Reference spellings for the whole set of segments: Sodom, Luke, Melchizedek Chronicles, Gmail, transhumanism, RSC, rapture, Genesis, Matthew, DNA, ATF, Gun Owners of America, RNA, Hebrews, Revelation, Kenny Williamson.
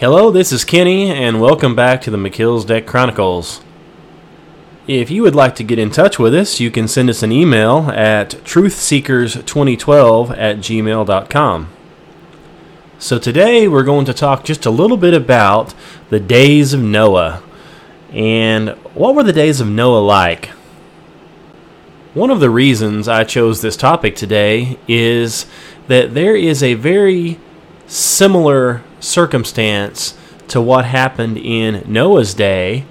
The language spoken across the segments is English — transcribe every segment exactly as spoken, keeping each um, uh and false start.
Hello, this is Kenny, and welcome back to the Melchizedek Chronicles. If you would like to get in touch with us, you can send us an email at truthseekers twenty twelve at gmail dot com. So today we're going to talk just a little bit about the days of Noah. And what were the days of Noah like? One of the reasons I chose this topic today is that there is a very similar circumstance to what happened in Noah's day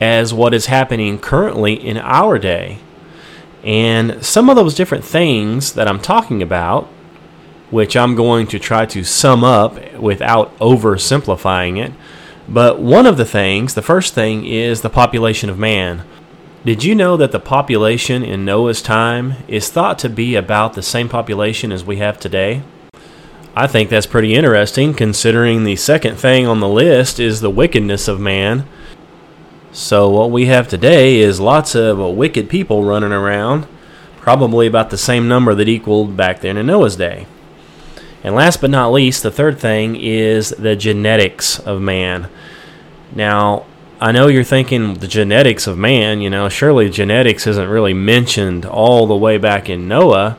as what is happening currently in our day. And some of those different things that I'm talking about, which I'm going to try to sum up without oversimplifying it, but one of the things, the first thing, is the population of man. Did you know that the population in Noah's time is thought to be about the same population as we have today? I think that's pretty interesting, considering the second thing on the list is the wickedness of man. So what we have today is lots of uh, wicked people running around, probably about the same number that equaled back then in Noah's day. And last but not least, the third thing is the genetics of man. Now, I know you're thinking the genetics of man, you know, surely genetics isn't really mentioned all the way back in Noah.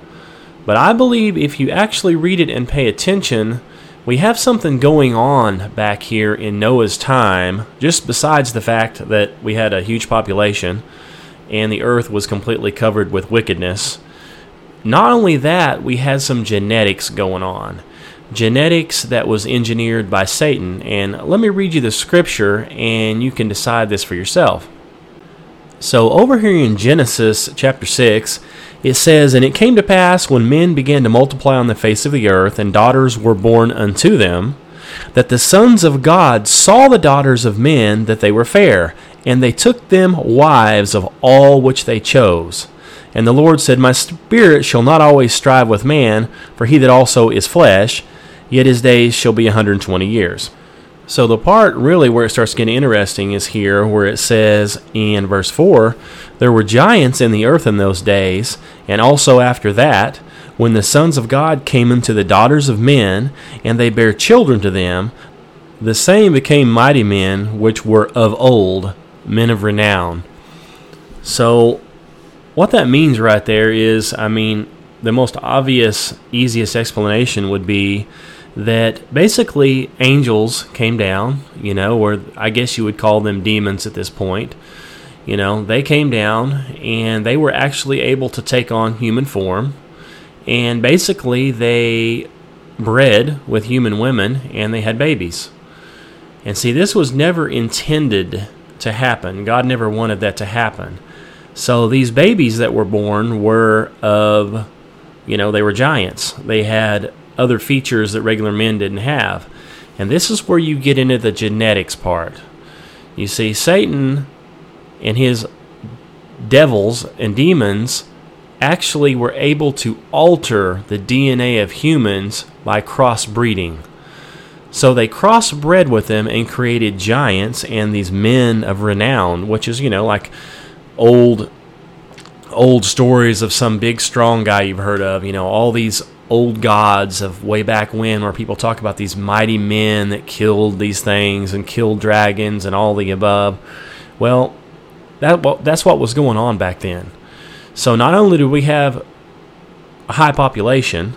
But I believe if you actually read it and pay attention, we have something going on back here in Noah's time, just besides the fact that we had a huge population and the earth was completely covered with wickedness. Not only that, we had some genetics going on. Genetics that was engineered by Satan. And let me read you the scripture and you can decide this for yourself. So over here in Genesis chapter six, it says, "And it came to pass, when men began to multiply on the face of the earth, and daughters were born unto them, that the sons of God saw the daughters of men, that they were fair, and they took them wives of all which they chose. And the Lord said, My spirit shall not always strive with man, for he that also is flesh, yet his days shall be one hundred twenty years. So the part really where it starts getting interesting is here where it says in verse four, "There were giants in the earth in those days, and also after that, when the sons of God came unto the daughters of men, and they bare children to them, the same became mighty men which were of old, men of renown." So what that means right there is, I mean, the most obvious, easiest explanation would be that basically angels came down, you know, or I guess you would call them demons at this point. You know, they came down and they were actually able to take on human form. And basically they bred with human women and they had babies. And see, this was never intended to happen. God never wanted that to happen. So these babies that were born were of, you know, they were giants. They had other features that regular men didn't have. And this is where you get into the genetics part. You see, Satan and his devils and demons actually were able to alter the D N A of humans by crossbreeding. So they crossbred with them and created giants and these men of renown, which is, you know, like old old stories of some big strong guy you've heard of, you know, all these old gods of way back when, where people talk about these mighty men that killed these things and killed dragons and all the above. Well, that that's what was going on back then. So not only do we have a high population,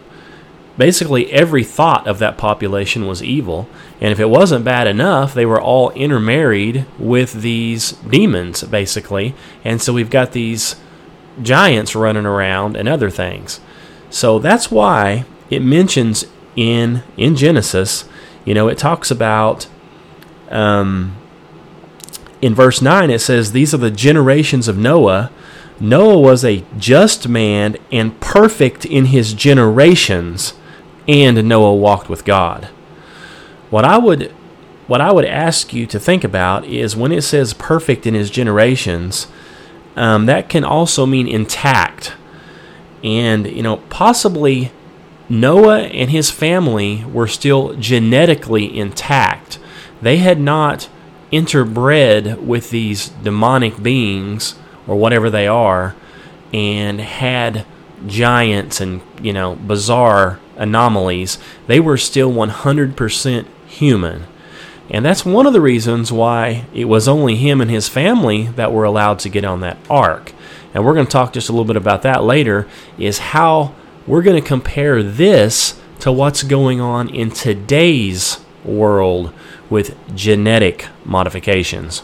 basically every thought of that population was evil. And if it wasn't bad enough, they were all intermarried with these demons, basically. And so we've got these giants running around and other things. So that's why it mentions in in Genesis, you know, it talks about, um, in verse nine, it says, "These are the generations of Noah. Noah was a just man and perfect in his generations, and Noah walked with God." What I would, what I would ask you to think about is when it says perfect in his generations, um, that can also mean intact. And, you know, possibly Noah and his family were still genetically intact. They had not interbred with these demonic beings or whatever they are and had giants and, you know, bizarre anomalies. They were still one hundred percent human. And that's one of the reasons why it was only him and his family that were allowed to get on that ark. And we're going to talk just a little bit about that later, is how we're going to compare this to what's going on in today's world with genetic modifications.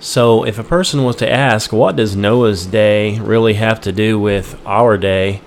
So if a person was to ask, what does Noah's day really have to do with our day?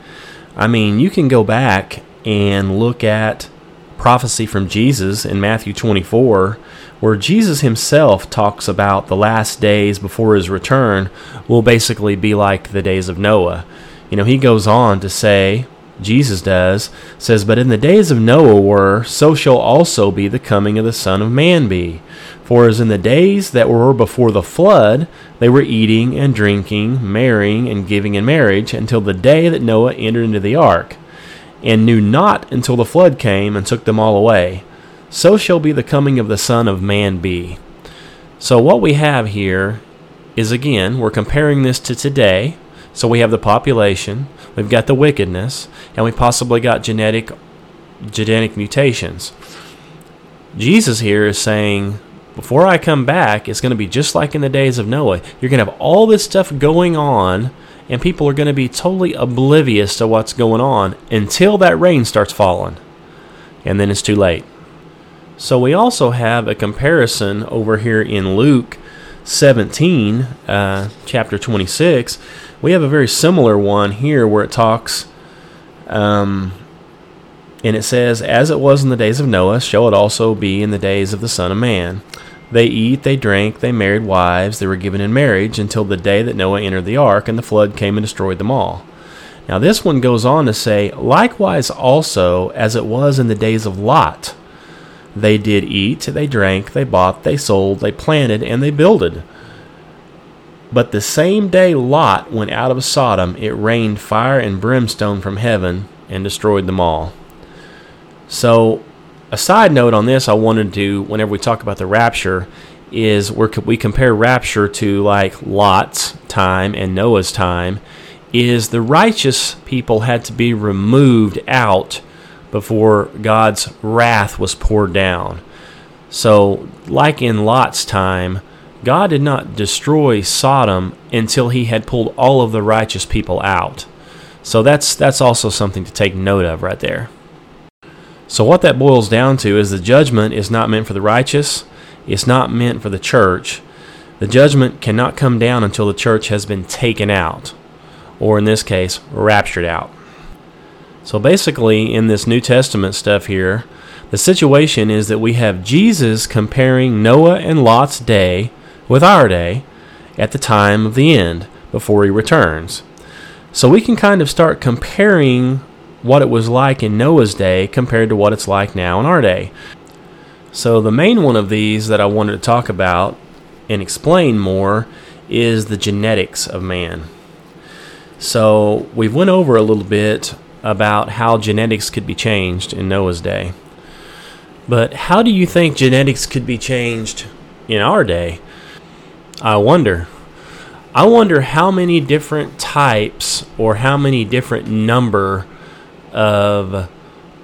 I mean, you can go back and look at prophecy from Jesus in Matthew twenty-four, where Jesus himself talks about the last days before his return will basically be like the days of Noah. You know, he goes on to say, Jesus does, says, "But in the days of Noah were, so shall also be the coming of the Son of Man be. For as in the days that were before the flood, they were eating and drinking, marrying and giving in marriage, until the day that Noah entered into the ark, and knew not until the flood came and took them all away. So shall be the coming of the Son of Man be." So what we have here is, again, we're comparing this to today. So we have the population, we've got the wickedness, and we possibly got genetic genetic mutations. Jesus here is saying, before I come back, it's going to be just like in the days of Noah. You're going to have all this stuff going on, and people are going to be totally oblivious to what's going on until that rain starts falling, and then it's too late. So we also have a comparison over here in Luke seventeen, uh, chapter twenty-six. We have a very similar one here where it talks, um, and it says, "As it was in the days of Noah, shall it also be in the days of the Son of Man. They eat, they drank, they married wives, they were given in marriage, until the day that Noah entered the ark, and the flood came and destroyed them all." Now this one goes on to say, "Likewise also, as it was in the days of Lot, they did eat, they drank, they bought, they sold, they planted, and they builded. But the same day Lot went out of Sodom, it rained fire and brimstone from heaven and destroyed them all." So a side note on this I wanted to, whenever we talk about the rapture, is where we compare rapture to like Lot's time and Noah's time, is the righteous people had to be removed out before God's wrath was poured down. So, like in Lot's time, God did not destroy Sodom until he had pulled all of the righteous people out. So that's that's also something to take note of right there. So what that boils down to is the judgment is not meant for the righteous. It's not meant for the church. The judgment cannot come down until the church has been taken out, or in this case, raptured out. So basically, in this New Testament stuff here, the situation is that we have Jesus comparing Noah and Lot's day with our day at the time of the end, before he returns. So we can kind of start comparing what it was like in Noah's day compared to what it's like now in our day. So the main one of these that I wanted to talk about and explain more is the genetics of man. So we've went over a little bit about how genetics could be changed in Noah's day. But how do you think genetics could be changed in our day? I wonder. I wonder how many different types or how many different number of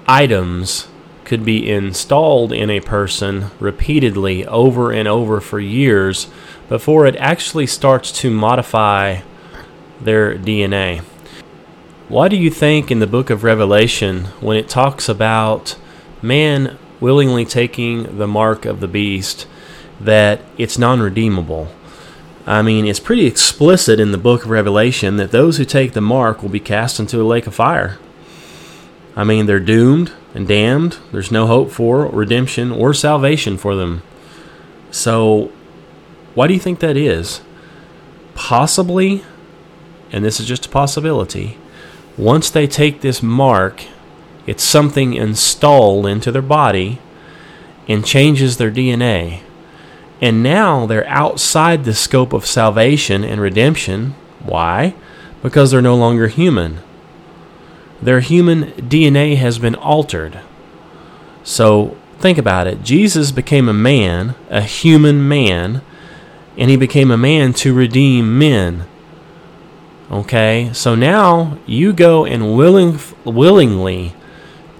items could be installed in a person repeatedly over and over for years before it actually starts to modify their D N A. Why do you think in the book of Revelation, when it talks about man willingly taking the mark of the beast, that it's non-redeemable? I mean, it's pretty explicit in the book of Revelation that those who take the mark will be cast into a lake of fire. I mean, they're doomed and damned. There's no hope for redemption or salvation for them. So, why do you think that is? Possibly, and this is just a possibility, once they take this mark, it's something installed into their body and changes their D N A. And now they're outside the scope of salvation and redemption. Why? Because they're no longer human. Their human D N A has been altered. So think about it. Jesus became a man, a human man, and he became a man to redeem men. Okay, so now you go and willing, willingly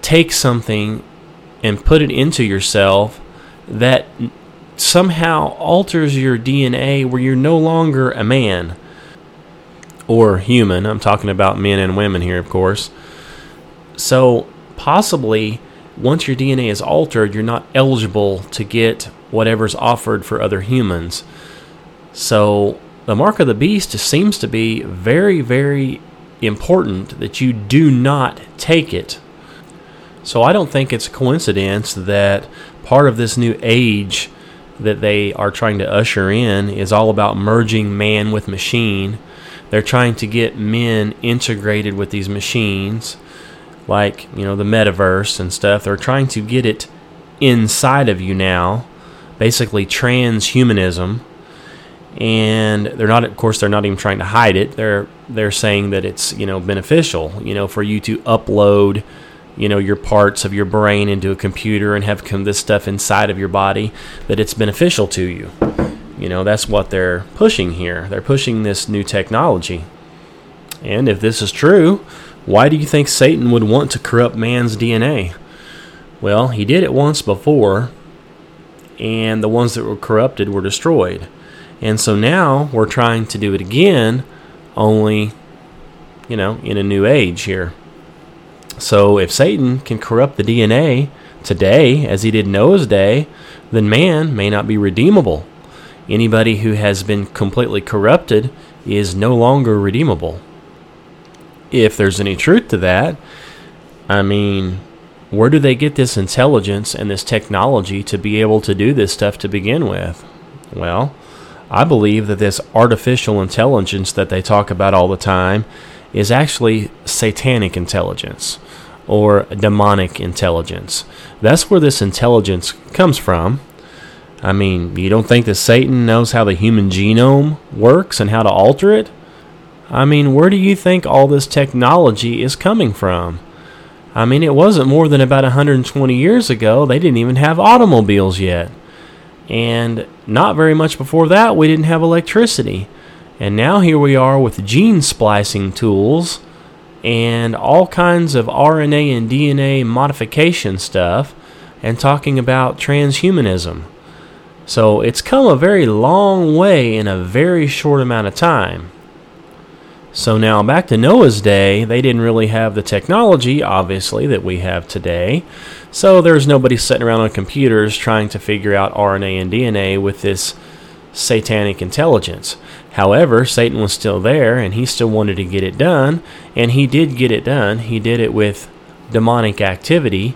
take something and put it into yourself that somehow alters your D N A where you're no longer a man or human. I'm talking about men and women here, of course. So possibly once your D N A is altered, you're not eligible to get whatever's offered for other humans. So the mark of the beast seems to be very, very important that you do not take it. So I don't think it's a coincidence that part of this new age that they are trying to usher in is all about merging man with machine. They're trying to get men integrated with these machines, like, you know, the metaverse and stuff. They're trying to get it inside of you now, basically transhumanism. And they're not, of course, they're not even trying to hide it. They're they're saying that it's, you know, beneficial, you know, for you to upload, you know, your parts of your brain into a computer and have come this stuff inside of your body, that it's beneficial to you. You know, that's what they're pushing here. They're pushing this new technology. And if this is true, why do you think Satan would want to corrupt man's D N A? Well, he did it once before, and the ones that were corrupted were destroyed. And so now we're trying to do it again, only, you know, in a new age here. So if Satan can corrupt the D N A today, as he did Noah's day, then man may not be redeemable. Anybody who has been completely corrupted is no longer redeemable. If there's any truth to that, I mean, where do they get this intelligence and this technology to be able to do this stuff to begin with? Well, I believe that this artificial intelligence that they talk about all the time is actually satanic intelligence or demonic intelligence. That's where this intelligence comes from. I mean, you don't think that Satan knows how the human genome works and how to alter it? I mean, where do you think all this technology is coming from? I mean, it wasn't more than about one hundred twenty years ago. They didn't even have automobiles yet. And not very much before that, we didn't have electricity. And now here we are with gene splicing tools and all kinds of R N A and D N A modification stuff and talking about transhumanism. So it's come a very long way in a very short amount of time. So now back to Noah's day, they didn't really have the technology, obviously, that we have today. So there's nobody sitting around on computers trying to figure out R N A and D N A with this satanic intelligence. However, Satan was still there, and he still wanted to get it done, and he did get it done. He did it with demonic activity.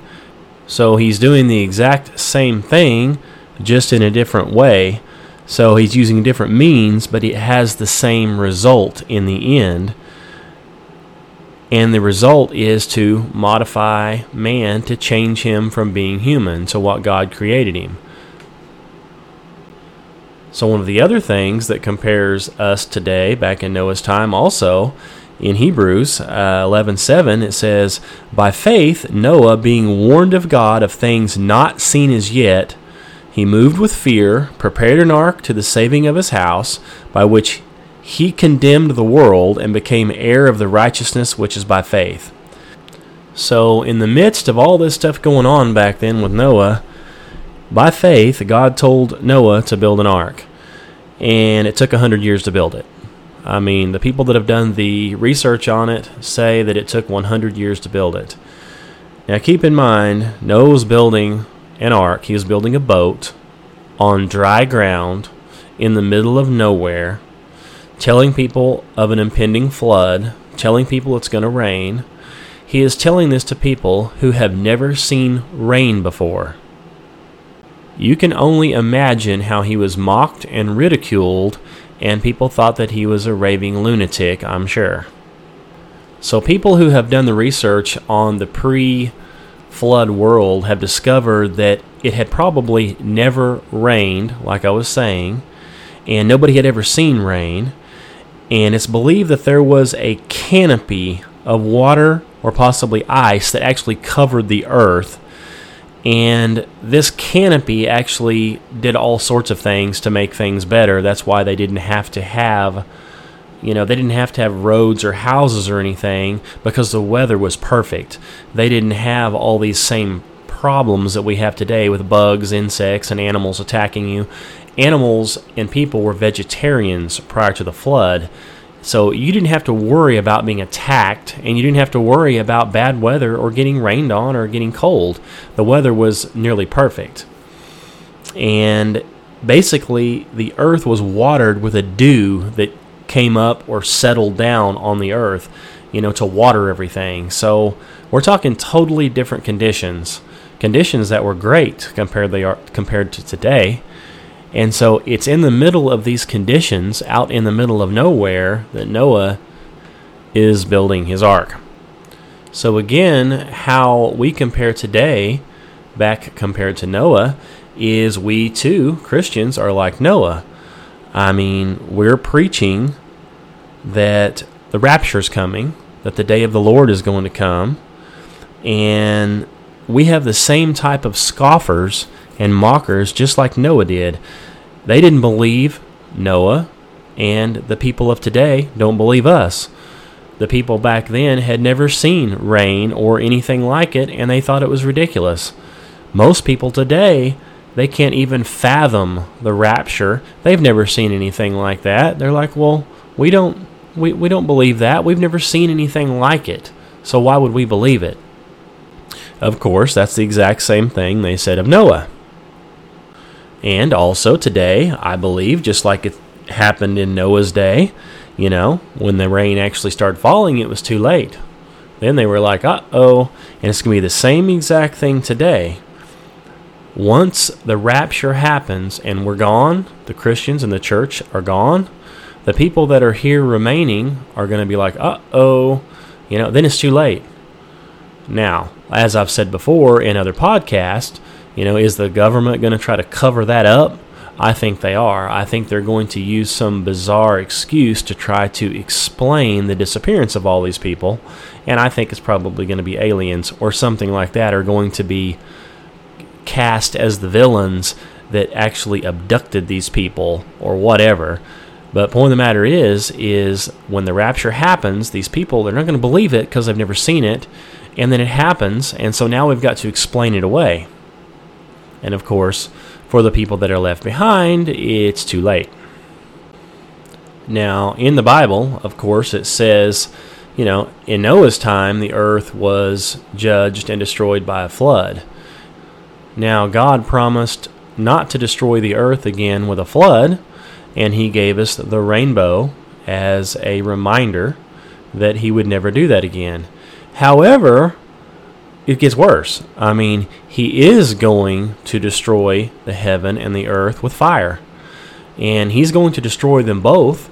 So he's doing the exact same thing, just in a different way. So he's using different means, but it has the same result in the end. And the result is to modify man, to change him from being human to what God created him. So one of the other things that compares us today, back in Noah's time also, in Hebrews eleven seven, it says, "By faith, Noah, being warned of God of things not seen as yet, he moved with fear, prepared an ark to the saving of his house, by which he condemned the world and became heir of the righteousness which is by faith." So in the midst of all this stuff going on back then with Noah, by faith, God told Noah to build an ark. And it took one hundred years to build it. I mean, the people that have done the research on it say that it took one hundred years to build it. Now keep in mind, Noah's building an ark. He was building a boat on dry ground in the middle of nowhere, telling people of an impending flood, telling people it's going to rain. He is telling this to people who have never seen rain before. You can only imagine how he was mocked and ridiculed, and people thought that he was a raving lunatic, I'm sure. So people who have done the research on the pre flood world have discovered that it had probably never rained, like I was saying, and nobody had ever seen rain, and it's believed that there was a canopy of water or possibly ice that actually covered the earth, and this canopy actually did all sorts of things to make things better. That's why they didn't have to have, you know, they didn't have to have roads or houses or anything because the weather was perfect. They didn't have all these same problems that we have today with bugs, insects, and animals attacking you. Animals and people were vegetarians prior to the flood, so you didn't have to worry about being attacked, and you didn't have to worry about bad weather or getting rained on or getting cold. The weather was nearly perfect. And basically, the earth was watered with a dew that came up or settled down on the earth, you know, to water everything. So we're talking totally different conditions, conditions that were great compared they are compared to today. And so it's in the middle of these conditions, out in the middle of nowhere, that Noah is building his ark. So again, how we compare today, back compared to Noah, is we too, Christians, are like Noah. I mean, we're preaching that the rapture is coming, that the day of the Lord is going to come, and we have the same type of scoffers and mockers, just like Noah did. They didn't believe Noah, and the people of today don't believe us. The people back then had never seen rain or anything like it, and they thought it was ridiculous. Most people today, they can't even fathom the rapture. They've never seen anything like that. They're like, well, we don't we, we don't believe that. We've never seen anything like it, so why would we believe it? Of course, that's the exact same thing they said of Noah. And also today, I believe, just like it happened in Noah's day, you know, when the rain actually started falling, it was too late. Then they were like, uh-oh, and it's going to be the same exact thing today. Once the rapture happens and we're gone, the Christians and the church are gone, the people that are here remaining are going to be like, uh-oh, you know, then it's too late. Now, as I've said before in other podcasts, you know, is the government going to try to cover that up? I think they are. I think they're going to use some bizarre excuse to try to explain the disappearance of all these people. And I think it's probably going to be aliens or something like that, are going to be cast as the villains that actually abducted these people or whatever. But the point of the matter is, is when the rapture happens, these people, they're not going to believe it because they've never seen it. And then it happens, and so now we've got to explain it away. And of course, for the people that are left behind, it's too late. Now, in the Bible, of course, it says, you know, in Noah's time, the earth was judged and destroyed by a flood. Now, God promised not to destroy the earth again with a flood, and he gave us the rainbow as a reminder that he would never do that again. However, it gets worse. I mean, he is going to destroy the heaven and the earth with fire. And he's going to destroy them both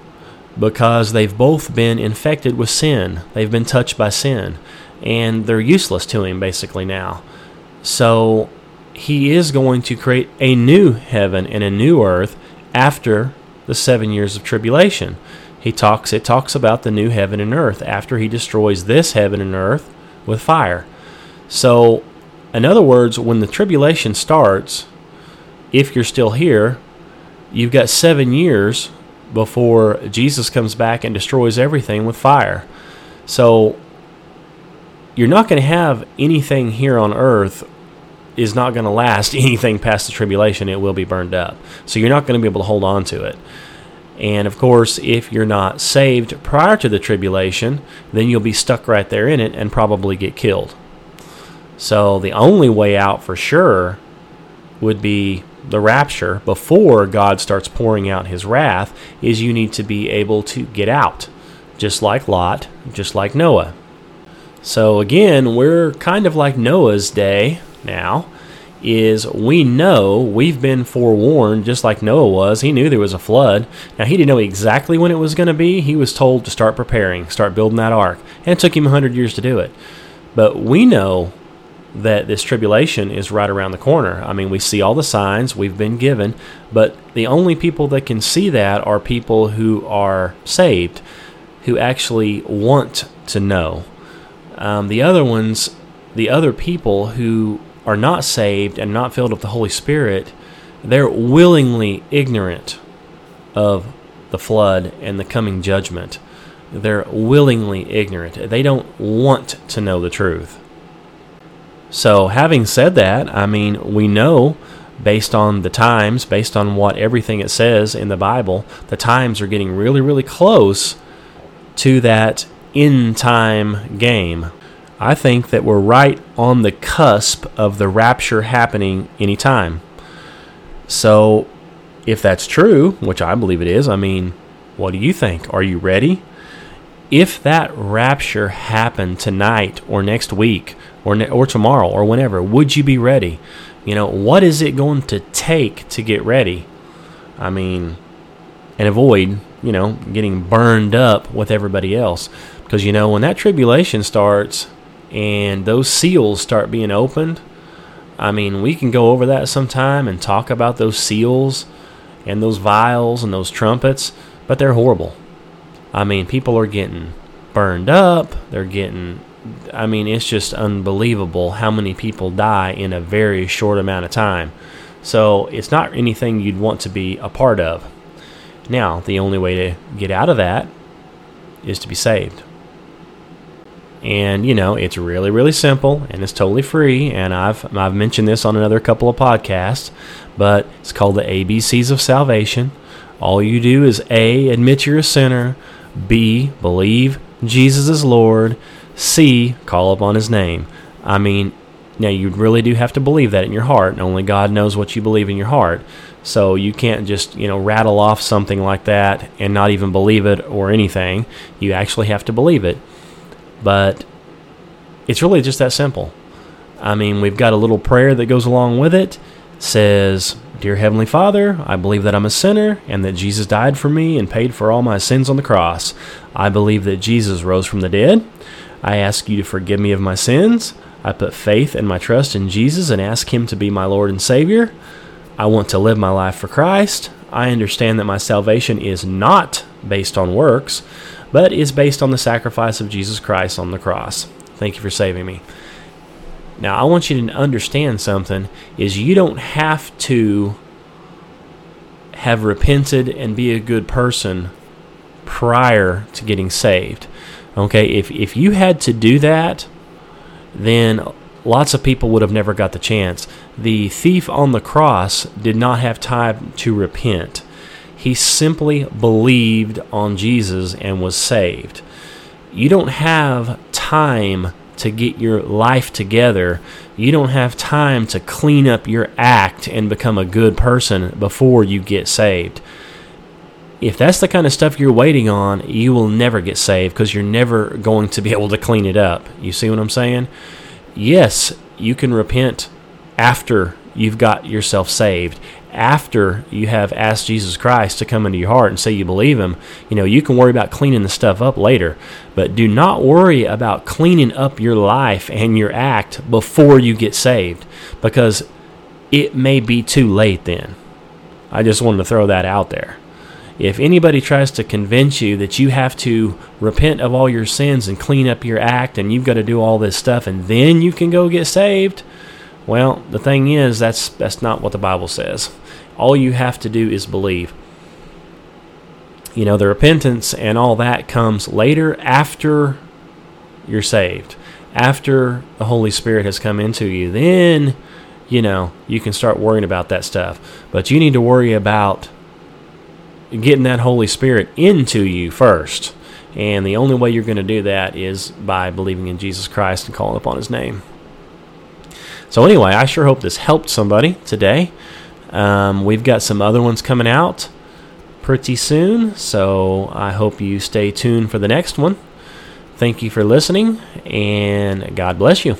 because they've both been infected with sin. They've been touched by sin. And they're useless to him, basically, now. So he is going to create a new heaven and a new earth after the seven years of tribulation. He talks, it talks about the new heaven and earth after he destroys this heaven and earth with fire. So, in other words, when the tribulation starts, if you're still here, you've got seven years before Jesus comes back and destroys everything with fire. So, you're not going to have anything here on earth is not going to last anything past the tribulation. It will be burned up. So, you're not going to be able to hold on to it. And, of course, if you're not saved prior to the tribulation, then you'll be stuck right there in it and probably get killed. So the only way out for sure would be the rapture. Before God starts pouring out his wrath, is you need to be able to get out, just like Lot, just like Noah. So again, we're kind of like Noah's day now, is we know we've been forewarned, just like Noah was. He knew there was a flood. Now, he didn't know exactly when it was going to be. He was told to start preparing, start building that ark. And it took him one hundred years to do it. But we know that this tribulation is right around the corner. I mean, we see all the signs we've been given, but the only people that can see that are people who are saved, who actually want to know. Um, the other ones, the other people who are not saved and not filled with the Holy Spirit, they're willingly ignorant of the flood and the coming judgment. They're willingly ignorant. They don't want to know the truth. So having said that, I mean, we know based on the times, based on what everything it says in the Bible, the times are getting really, really close to that end time game. I think that we're right on the cusp of the rapture happening anytime. So if that's true, which I believe it is, I mean, what do you think? Are you ready? If that rapture happened tonight or next week or ne- or tomorrow or whenever, would you be ready? You know, what is it going to take to get ready? I mean, and avoid, you know, getting burned up with everybody else. Because, you know, when that tribulation starts and those seals start being opened, I mean, we can go over that sometime and talk about those seals and those vials and those trumpets, but they're horrible. I mean, people are getting burned up. They're getting, I mean, it's just unbelievable how many people die in a very short amount of time. So it's not anything you'd want to be a part of. Now, the only way to get out of that is to be saved. And, you know, it's really, really simple, and it's totally free, and I've I've mentioned this on another couple of podcasts, but it's called the A B Cs of Salvation. All you do is A, admit you're a sinner, B, believe Jesus is Lord, C, call upon His name. I mean, now you really do have to believe that in your heart, and only God knows what you believe in your heart. So you can't just, you know, rattle off something like that and not even believe it or anything. You actually have to believe it. But it's really just that simple. I mean, we've got a little prayer that goes along with it. It says, Dear Heavenly Father, I believe that I'm a sinner and that Jesus died for me and paid for all my sins on the cross. I believe that Jesus rose from the dead. I ask you to forgive me of my sins. I put faith and my trust in Jesus and ask Him to be my Lord and Savior. I want to live my life for Christ. I understand that my salvation is not based on works, but is based on the sacrifice of Jesus Christ on the cross. Thank you for saving me. Now, I want you to understand something, is you don't have to have repented and be a good person prior to getting saved. Okay, if, if you had to do that, then lots of people would have never got the chance. The thief on the cross did not have time to repent. He simply believed on Jesus and was saved. You don't have time to get your life together. You don't have time to clean up your act and become a good person before you get saved. If that's the kind of stuff you're waiting on, you will never get saved because you're never going to be able to clean it up. You see what I'm saying? Yes, you can repent after you've got yourself saved, after you have asked Jesus Christ to come into your heart and say you believe Him. You know, you can worry about cleaning the stuff up later, but do not worry about cleaning up your life and your act before you get saved, because it may be too late then. I just wanted to throw that out there. If anybody tries to convince you that you have to repent of all your sins and clean up your act and you've got to do all this stuff and then you can go get saved, well, the thing is, that's that's not what the Bible says. All you have to do is believe. You know, the repentance and all that comes later, after you're saved, after the Holy Spirit has come into you. Then, you know, you can start worrying about that stuff. But you need to worry about getting that Holy Spirit into you first. And the only way you're going to do that is by believing in Jesus Christ and calling upon His name. So anyway, I sure hope this helped somebody today. Um, we've got some other ones coming out pretty soon, so I hope you stay tuned for the next one. Thank you for listening, and God bless you.